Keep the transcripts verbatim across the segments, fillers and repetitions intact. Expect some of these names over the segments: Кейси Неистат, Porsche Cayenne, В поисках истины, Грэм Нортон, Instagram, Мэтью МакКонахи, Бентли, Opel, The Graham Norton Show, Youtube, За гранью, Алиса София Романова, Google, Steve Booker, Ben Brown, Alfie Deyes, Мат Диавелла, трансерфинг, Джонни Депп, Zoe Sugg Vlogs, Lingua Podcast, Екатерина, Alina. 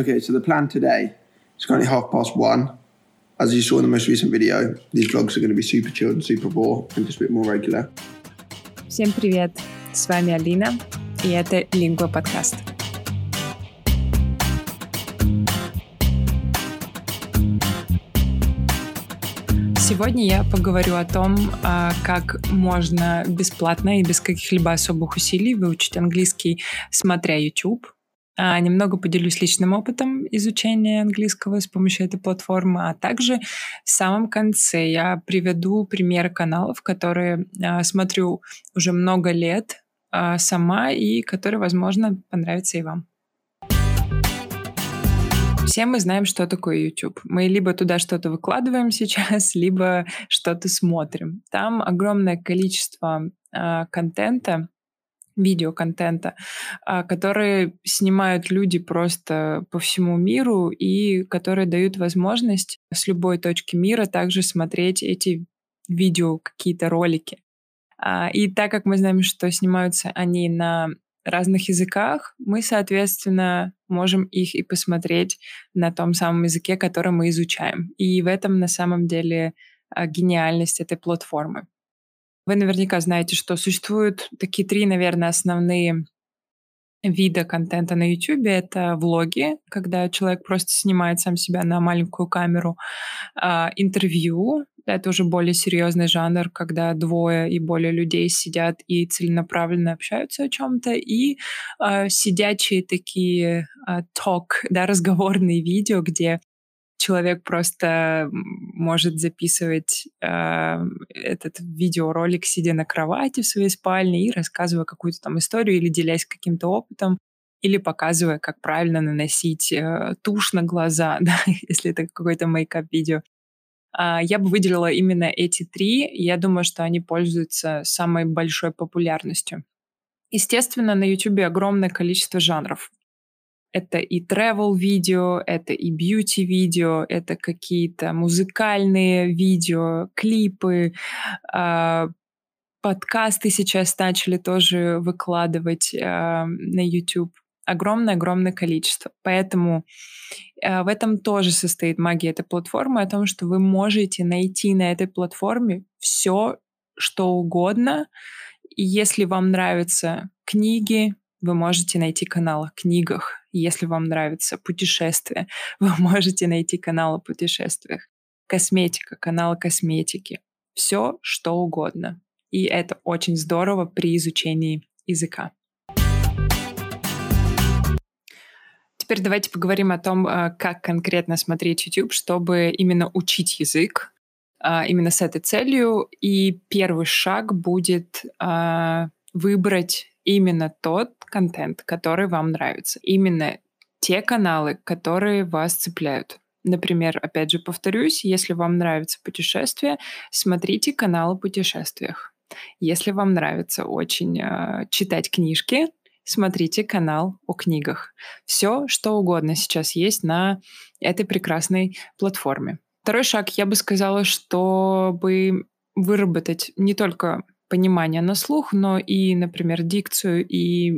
Okay, so the plan today, it's currently half past one. As you saw in the most recent video, these vlogs are going to be super chilled and super raw and just a bit more regular. Всем привет, с вами Алина, и это Lingua Podcast. Сегодня я поговорю о том, как можно бесплатно и без каких-либо особых усилий выучить английский, смотря YouTube. Немного поделюсь личным опытом изучения английского с помощью этой платформы, а также в самом конце я приведу примеры каналов, которые э, смотрю уже много лет э, сама и которые, возможно, понравятся и вам. Все мы знаем, что такое YouTube. Мы либо туда что-то выкладываем сейчас, либо что-то смотрим. Там огромное количество э, контента, видеоконтента, которые снимают люди просто по всему миру и которые дают возможность с любой точки мира также смотреть эти видео, какие-то ролики. И так как мы знаем, что снимаются они на разных языках, мы, соответственно, можем их и посмотреть на том самом языке, который мы изучаем. И в этом на самом деле гениальность этой платформы. Вы наверняка знаете, что существуют такие три, наверное, основные вида контента на YouTube. Это влоги, когда человек просто снимает сам себя на маленькую камеру. Интервью — это уже более серьезный жанр, когда двое и более людей сидят и целенаправленно общаются о чем-то. И сидячие такие ток, да, разговорные видео, где человек просто может записывать э, этот видеоролик, сидя на кровати в своей спальне и рассказывая какую-то там историю или делясь каким-то опытом, или показывая, как правильно наносить э, тушь на глаза, да, если это какое-то мейкап-видео. Э, я бы выделила именно эти три. Я думаю, что они пользуются самой большой популярностью. Естественно, на YouTube огромное количество жанров. Это и travel-видео, это и beauty-видео, это какие-то музыкальные видео, клипы, э, подкасты сейчас начали тоже выкладывать э, на YouTube. Огромное-огромное количество. Поэтому э, в этом тоже состоит магия этой платформы, о том, что вы можете найти на этой платформе все, что угодно. И если вам нравятся книги, вы можете найти канал о книгах. Если вам нравятся путешествия, вы можете найти канал о путешествиях. Косметика, канал косметики. Все, что угодно. И это очень здорово при изучении языка. Теперь давайте поговорим о том, как конкретно смотреть YouTube, чтобы именно учить язык, именно с этой целью. И первый шаг будет выбрать именно тот контент, который вам нравится. Именно те каналы, которые вас цепляют. Например, опять же повторюсь, если вам нравится путешествие, смотрите канал о путешествиях. Если вам нравится очень э, читать книжки, смотрите канал о книгах. Все, что угодно сейчас есть на этой прекрасной платформе. Второй шаг, я бы сказала, чтобы выработать не только понимание на слух, но и, например, дикцию и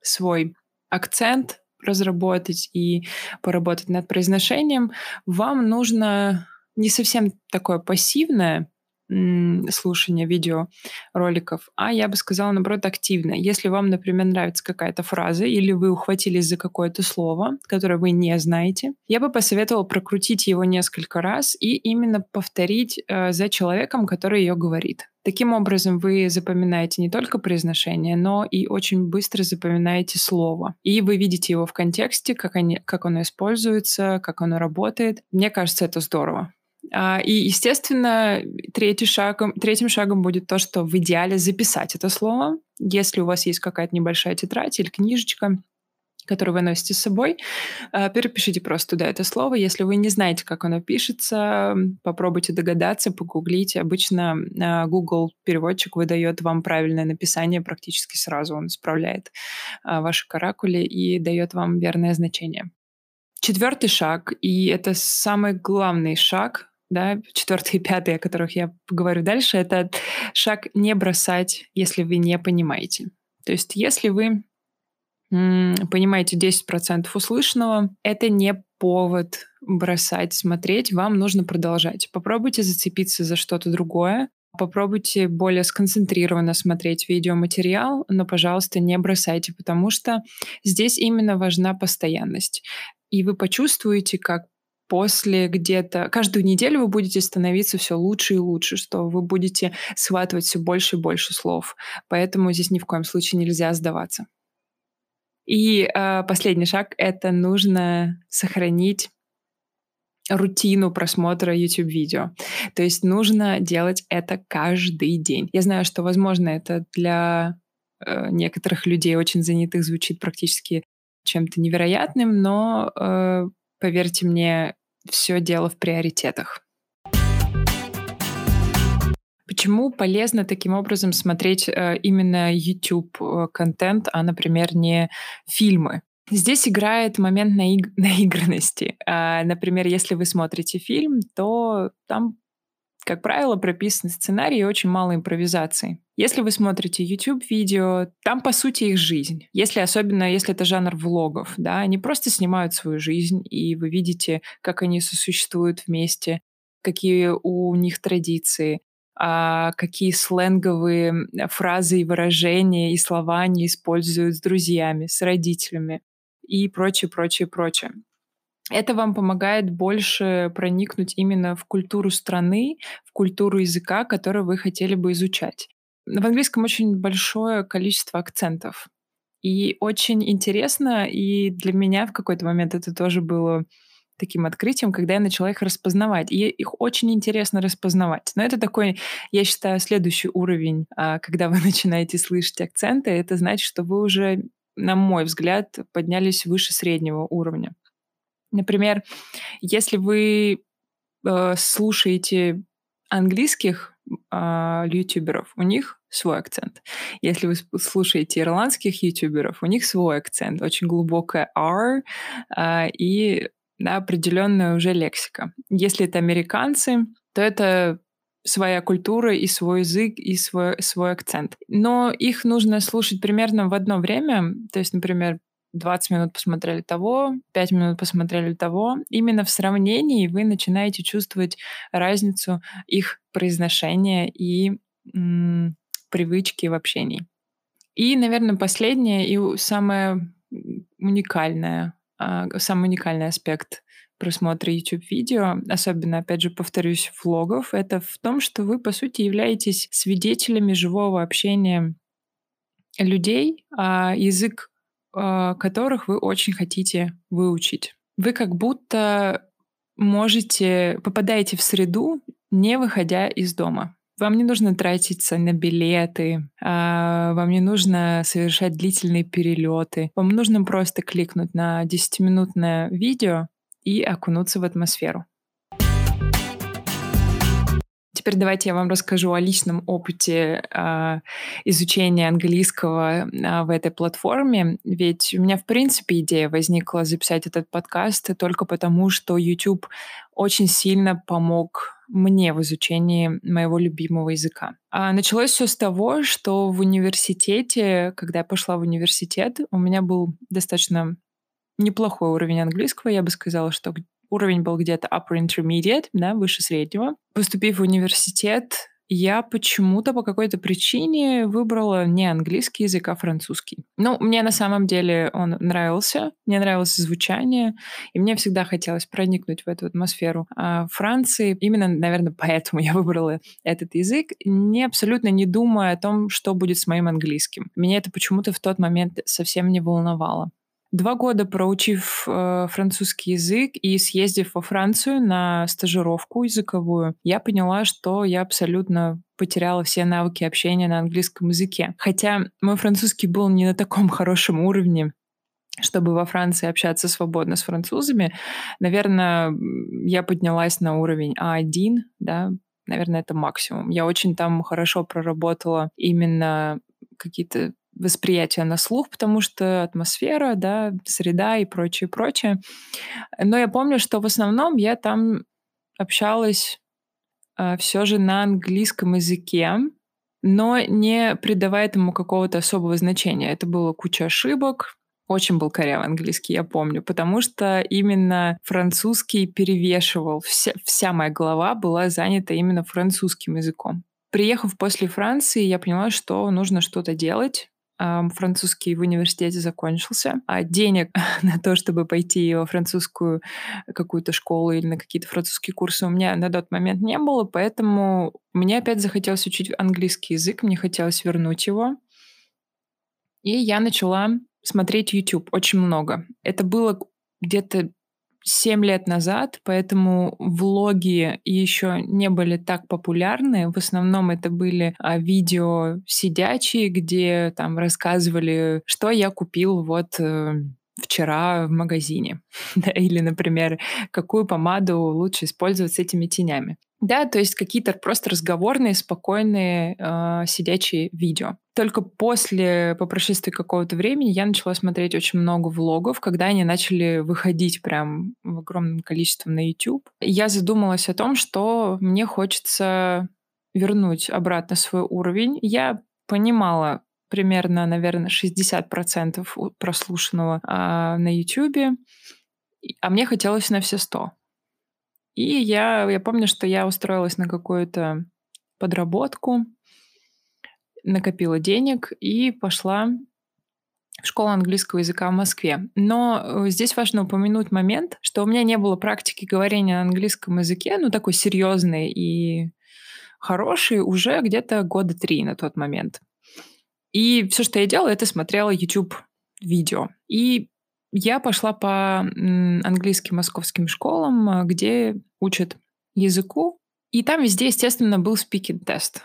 свой акцент разработать и поработать над произношением, вам нужно не совсем такое пассивное слушание видеороликов, а я бы сказала, наоборот, активно. Если вам, например, нравится какая-то фраза или вы ухватились за какое-то слово, которое вы не знаете, я бы посоветовала прокрутить его несколько раз и именно повторить э, за человеком, который ее говорит. Таким образом, вы запоминаете не только произношение, но и очень быстро запоминаете слово. И вы видите его в контексте, как, они, как оно используется, как оно работает. Мне кажется, это здорово. И, естественно, третий шагом, третьим шагом будет то, что в идеале записать это слово. Если у вас есть какая-то небольшая тетрадь или книжечка, которую вы носите с собой, перепишите просто туда это слово. Если вы не знаете, как оно пишется, попробуйте догадаться, погуглите. Обычно Google переводчик выдает вам правильное написание практически сразу. Он исправляет ваши каракули и дает вам верное значение. Четвертый шаг, и это самый главный шаг, да, четвертый и пятый, о которых я поговорю дальше, это шаг не бросать, если вы не понимаете. То есть если вы понимаете, десять процентов услышанного, это не повод бросать смотреть, вам нужно продолжать. Попробуйте зацепиться за что-то другое, попробуйте более сконцентрированно смотреть видеоматериал, но, пожалуйста, не бросайте, потому что здесь именно важна постоянность. И вы почувствуете, как после где-то... Каждую неделю вы будете становиться все лучше и лучше, что вы будете схватывать все больше и больше слов. Поэтому здесь ни в коем случае нельзя сдаваться. И э, последний шаг — это нужно сохранить рутину просмотра YouTube-видео. То есть нужно делать это каждый день. Я знаю, что, возможно, это для э, некоторых людей, очень занятых, звучит практически чем-то невероятным, но, э, поверьте мне, все дело в приоритетах. Почему полезно таким образом смотреть э, именно YouTube-контент, а, например, не фильмы? Здесь играет момент наиг- наигранности. Э, например, если вы смотрите фильм, то там, как правило, прописан сценарий и очень мало импровизации. Если вы смотрите YouTube-видео, там, по сути, их жизнь. Если, особенно если это жанр влогов, да, они просто снимают свою жизнь, и вы видите, как они сосуществуют вместе, какие у них традиции, какие сленговые фразы и выражения и слова они используют с друзьями, с родителями и прочее, прочее, прочее. Это вам помогает больше проникнуть именно в культуру страны, в культуру языка, который вы хотели бы изучать. В английском очень большое количество акцентов. И очень интересно, и для меня в какой-то момент это тоже было таким открытием, когда я начала их распознавать. И их очень интересно распознавать. Но это такой, я считаю, следующий уровень, когда вы начинаете слышать акценты. Это значит, что вы уже, на мой взгляд, поднялись выше среднего уровня. Например, если вы э, слушаете английских э, ютуберов, у них свой акцент. Если вы слушаете ирландских ютуберов, у них свой акцент. Очень глубокое R э, и да, определенная уже лексика. Если это американцы, то это своя культура и свой язык, и свой, свой акцент. Но их нужно слушать примерно в одно время. То есть, например, двадцать минут посмотрели того, пять минут посмотрели того. Именно в сравнении вы начинаете чувствовать разницу их произношения и м- привычки в общении. И, наверное, последнее и самое уникальное, самый уникальный аспект просмотра YouTube-видео, особенно, опять же, повторюсь, влогов, это в том, что вы, по сути, являетесь свидетелями живого общения людей, язык которых вы очень хотите выучить. Вы как будто можете, попадаете в среду, не выходя из дома. Вам не нужно тратиться на билеты, вам не нужно совершать длительные перелеты. Вам нужно просто кликнуть на десятиминутное видео и окунуться в атмосферу. Теперь давайте я вам расскажу о личном опыте э, изучения английского э, в этой платформе. Ведь у меня, в принципе, идея возникла записать этот подкаст только потому, что YouTube очень сильно помог мне в изучении моего любимого языка. А началось все с того, что в университете, когда я пошла в университет, у меня был достаточно неплохой уровень английского. Я бы сказала, что уровень был где-то upper intermediate, да, выше среднего. Поступив в университет, я почему-то по какой-то причине выбрала не английский язык, а французский. Ну, мне на самом деле он нравился, мне нравилось звучание, и мне всегда хотелось проникнуть в эту атмосферу а Франции. Именно, наверное, поэтому я выбрала этот язык, не абсолютно не думая о том, что будет с моим английским. Меня это почему-то в тот момент совсем не волновало. Два года проучив э, французский язык и съездив во Францию на стажировку языковую, я поняла, что я абсолютно потеряла все навыки общения на английском языке. Хотя мой французский был не на таком хорошем уровне, чтобы во Франции общаться свободно с французами. Наверное, я поднялась на уровень А один, да, наверное, это максимум. Я очень там хорошо проработала именно какие-то восприятие на слух, потому что атмосфера, да, среда и прочее, прочее. Но я помню, что в основном я там общалась э, все же на английском языке, но не придавая этому какого-то особого значения. Это было куча ошибок, очень был корявый английский, я помню, потому что именно французский перевешивал. Вся, вся моя голова была занята именно французским языком. Приехав после Франции, я поняла, что нужно что-то делать. Французский в университете закончился, а денег на то, чтобы пойти во французскую какую-то школу или на какие-то французские курсы, у меня на тот момент не было, поэтому мне опять захотелось учить английский язык, мне хотелось вернуть его. И я начала смотреть YouTube очень много. Это было где-то семь лет назад, поэтому влоги еще не были так популярны. В основном это были а, видео сидячие, где там рассказывали, что я купил вот э, вчера в магазине. Или, например, какую помаду лучше использовать с этими тенями. Да, то есть какие-то просто разговорные, спокойные э, сидячие видео. Только после, по прошествии какого-то времени, я начала смотреть очень много влогов, когда они начали выходить прям в огромном количестве на YouTube. И я задумалась о том, что мне хочется вернуть обратно свой уровень. Я понимала примерно, наверное, шестьдесят процентов прослушанного а, на YouTube, а мне хотелось на все сто. И я, я помню, что я устроилась на какую-то подработку, накопила денег и пошла в школу английского языка в Москве. Но здесь важно упомянуть момент, что у меня не было практики говорения на английском языке, ну, такой серьезной и хорошей, уже где-то года три на тот момент. И все, что я делала, это смотрела YouTube-видео. И я пошла по английским московским школам, где учат языку, и там везде, естественно, был спикинг-тест.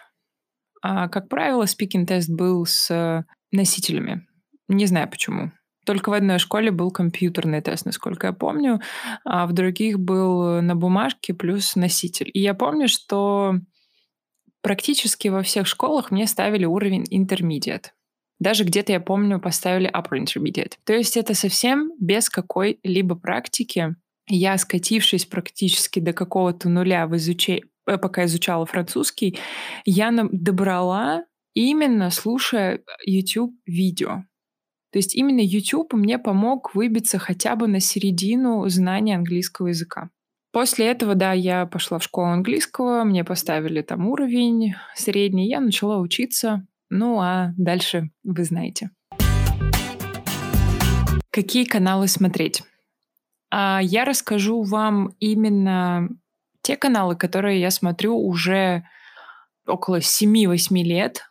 А, как правило, спикинг-тест был с носителями. Не знаю почему. Только в одной школе был компьютерный тест, насколько я помню, а в других был на бумажке плюс носитель. И я помню, что практически во всех школах мне ставили уровень intermediate. Даже где-то, я помню, поставили upper intermediate. То есть это совсем без какой-либо практики. Я, скатившись практически до какого-то нуля в изучении, пока изучала французский, я добрала именно слушая YouTube-видео. То есть именно YouTube мне помог выбиться хотя бы на середину знания английского языка. После этого, да, я пошла в школу английского, мне поставили там уровень средний, я начала учиться. Ну а дальше вы знаете. Какие каналы смотреть? А я расскажу вам именно те каналы, которые я смотрю уже около семь-восемь лет,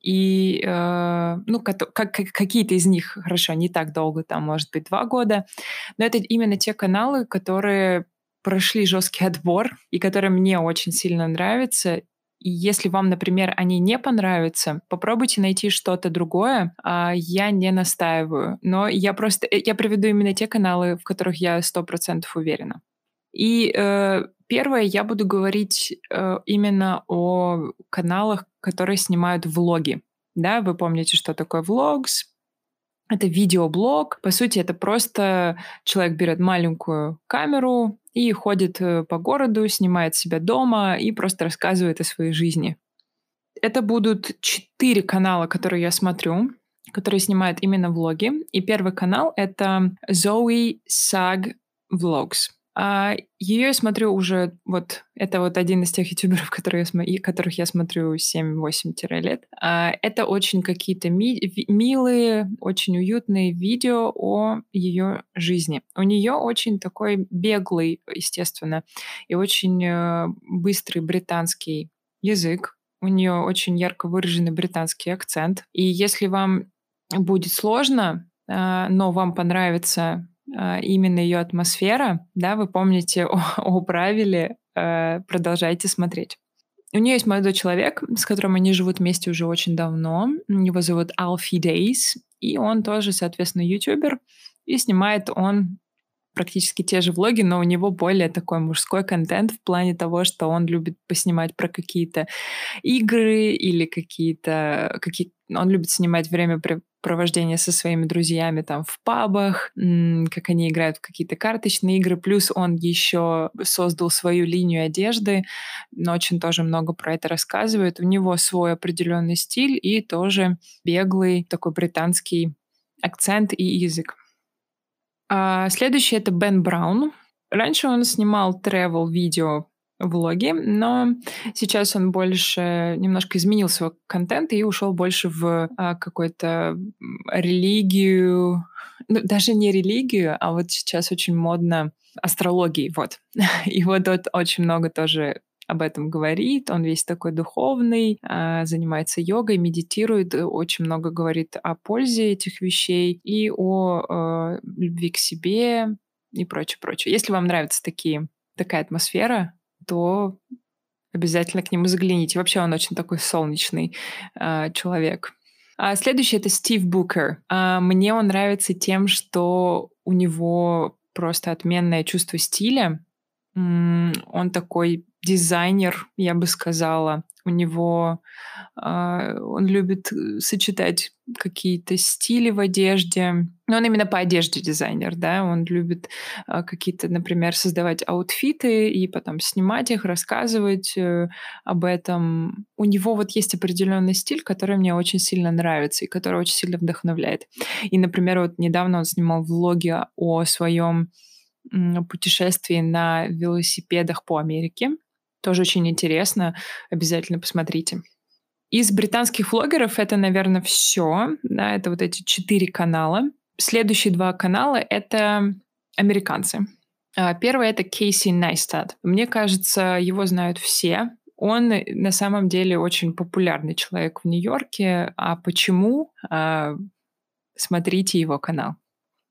и э, ну, как, как, какие-то из них, хорошо, не так долго, там, может быть, два года, но это именно те каналы, которые прошли жесткий отбор и которые мне очень сильно нравятся. И если вам, например, они не понравятся, попробуйте найти что-то другое. Я не настаиваю, но я просто я приведу именно те каналы, в которых я сто процентов уверена. И э, первое, я буду говорить э, именно о каналах, которые снимают влоги. Да, вы помните, что такое влогс? Это видеоблог. По сути, это просто человек берет маленькую камеру и ходит по городу, снимает себя дома и просто рассказывает о своей жизни. Это будут четыре канала, которые я смотрю, которые снимают именно влоги. И первый канал — это Zoe Sugg Vlogs. А ее я смотрю уже, вот, это вот один из тех ютуберов, которые я, которых я смотрю семь-восемь лет. А это очень какие-то ми- милые, очень уютные видео о ее жизни. У нее очень такой беглый, естественно, и очень быстрый британский язык. У нее очень ярко выраженный британский акцент. И если вам будет сложно, но вам понравится именно ее атмосфера, да, вы помните о, о правиле э, «продолжайте смотреть». У нее есть молодой человек, с которым они живут вместе уже очень давно. Его зовут Alfie Deyes, и он тоже, соответственно, ютубер, и снимает он практически те же влоги, но у него более такой мужской контент в плане того, что он любит поснимать про какие-то игры или какие-то... Какие... Он любит снимать времяпрепровождение со своими друзьями там в пабах, как они играют в какие-то карточные игры. Плюс он еще создал свою линию одежды, но очень тоже много про это рассказывает. У него свой определенный стиль и тоже беглый такой британский акцент и язык. А следующий — это Бен Браун. Раньше он снимал travel-видео влоги, но сейчас он больше немножко изменил свой контент и ушел больше в а, какую-то религию, ну, даже не религию, а вот сейчас очень модно астрологии, вот. И вот он очень много тоже об этом говорит, он весь такой духовный, а, занимается йогой, медитирует, очень много говорит о пользе этих вещей и о а, любви к себе и прочее-прочее. Если вам нравятся такие, такая атмосфера, то обязательно к нему загляните. Вообще он очень такой солнечный э, человек. А следующий — это Стив Букер. А мне он нравится тем, что у него просто отменное чувство стиля. М-м, он такой дизайнер, я бы сказала. У него... Э, он любит сочетать какие-то стили в одежде. Но он именно по одежде дизайнер, да, он любит э, какие-то, например, создавать аутфиты и потом снимать их, рассказывать э, об этом. У него вот есть определенный стиль, который мне очень сильно нравится и который очень сильно вдохновляет. И, например, вот недавно он снимал влоги о своем э, путешествии на велосипедах по Америке. Тоже очень интересно, обязательно посмотрите. Из британских влогеров это, наверное, все. Да, это вот эти четыре канала. Следующие два канала — это американцы. Первый — это Кейси Неистат. Мне кажется, его знают все. Он на самом деле очень популярный человек в Нью-Йорке. А почему? Смотрите его канал.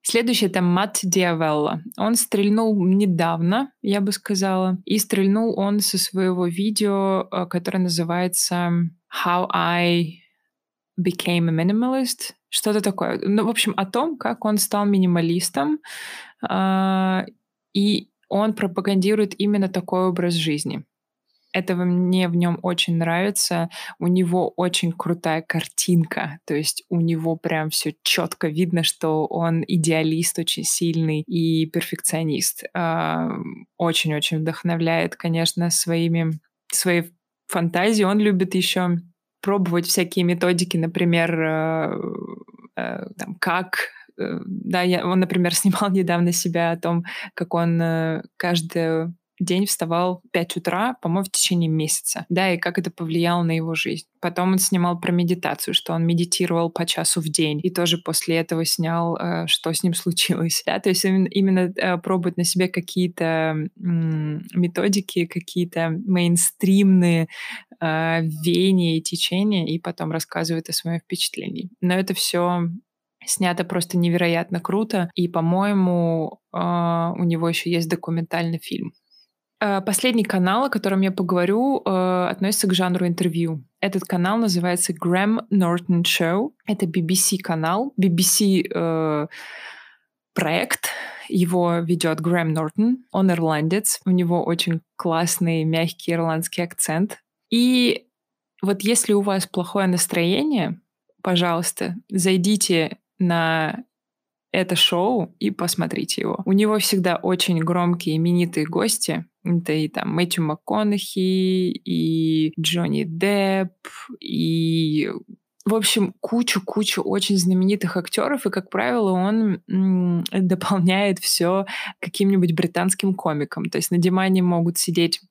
Следующий — это Мат Диавелла. Он стрельнул недавно, я бы сказала. И стрельнул он со своего видео, которое называется «How I became a minimalist». Что-то такое. Ну, в общем, о том, как он стал минималистом, э- и он пропагандирует именно такой образ жизни. Это мне в нем очень нравится. У него очень крутая картинка. То есть у него прям все четко видно, что он идеалист очень сильный и перфекционист. Э- очень-очень вдохновляет, конечно, своими, своей фантазией. Он любит еще пробовать всякие методики, например, э, э, там, как... Э, да, я, он, например, снимал недавно себя о том, как он э, каждый день вставал в пять утра, по-моему, в течение месяца, да, и как это повлияло на его жизнь. Потом он снимал про медитацию, что он медитировал по часу в день, и тоже после этого снял, э, что с ним случилось. Да, то есть именно, именно э, пробовать на себе какие-то м- методики, какие-то мейнстримные э, веяния и течения, и потом рассказывает о своем впечатлении. Но это все снято просто невероятно круто, и, по-моему, э, у него еще есть документальный фильм. Последний канал, о котором я поговорю, относится к жанру интервью. Этот канал называется Graham Norton Show. Это би би си канал, би би си э, проект. Его ведет Грэм Нортон. Он ирландец. У него очень классный, мягкий ирландский акцент. И вот если у вас плохое настроение, пожалуйста, зайдите на это шоу и посмотрите его. У него всегда очень громкие, именитые гости. Это и там Мэтью МакКонахи, и Джонни Депп, и, в общем, кучу-кучу очень знаменитых актеров, и, как правило, он м- дополняет все каким-нибудь британским комиком. То есть на диване могут сидеть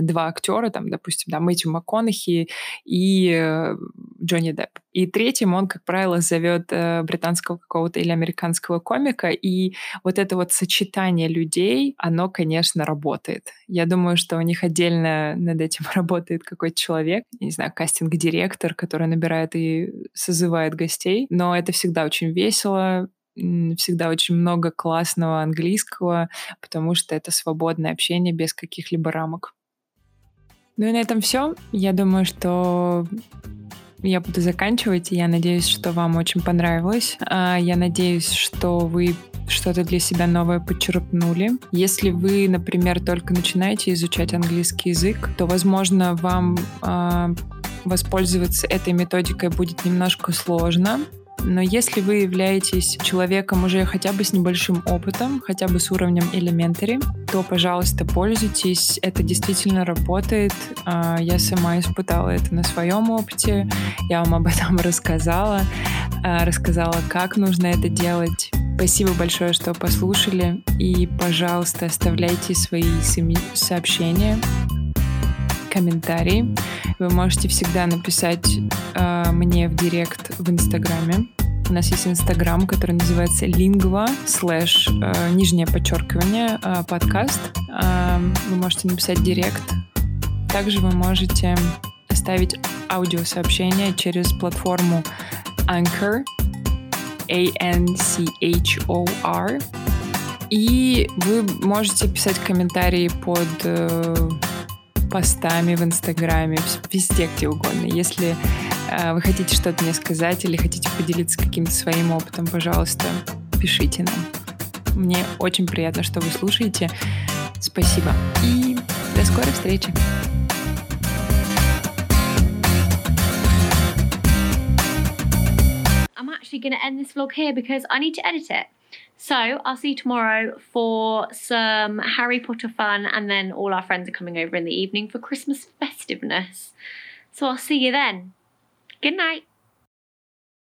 два актера, там, допустим, да, Мэтью МакКонахи и э, Джонни Депп. И третьим он, как правило, зовет э, британского какого-то или американского комика. И вот это вот сочетание людей, оно, конечно, работает. Я думаю, что у них отдельно над этим работает какой-то человек, я не знаю, кастинг-директор, который набирает и созывает гостей. Но это всегда очень весело, всегда очень много классного английского, потому что это свободное общение без каких-либо рамок. Ну и на этом все. Я думаю, что я буду заканчивать. Я надеюсь, что вам очень понравилось. Я надеюсь, что вы что-то для себя новое подчерпнули. Если вы, например, только начинаете изучать английский язык, то, возможно, вам воспользоваться этой методикой будет немножко сложно. Но если вы являетесь человеком уже хотя бы с небольшим опытом, хотя бы с уровнем elementary, то, пожалуйста, пользуйтесь. Это действительно работает. Я сама испытала это на своем опыте. Я вам об этом рассказала. рассказала, как нужно это делать. Спасибо большое, что послушали. И, пожалуйста, оставляйте свои сообщения, комментарии. Вы можете всегда написать э, мне в директ в Инстаграме. У нас есть Инстаграм, который называется Lingua слэш э, нижнее подчеркивание э, подкаст. Э, вы можете написать директ. Также вы можете оставить аудиосообщение через платформу Anchor, A-N-C-H-O-R. И вы можете писать комментарии под э, постами в Инстаграме, везде, где угодно. Если э, вы хотите что-то мне сказать или хотите поделиться каким-то своим опытом, пожалуйста, пишите нам. Мне очень приятно, что вы слушаете. Спасибо. И до скорой встречи. I'm actually going to end this vlog here because I need to edit it. So I'll see you tomorrow for some Harry Potter fun, and then all our friends are coming over in the evening for Christmas festiveness. So I'll see you then. Good night.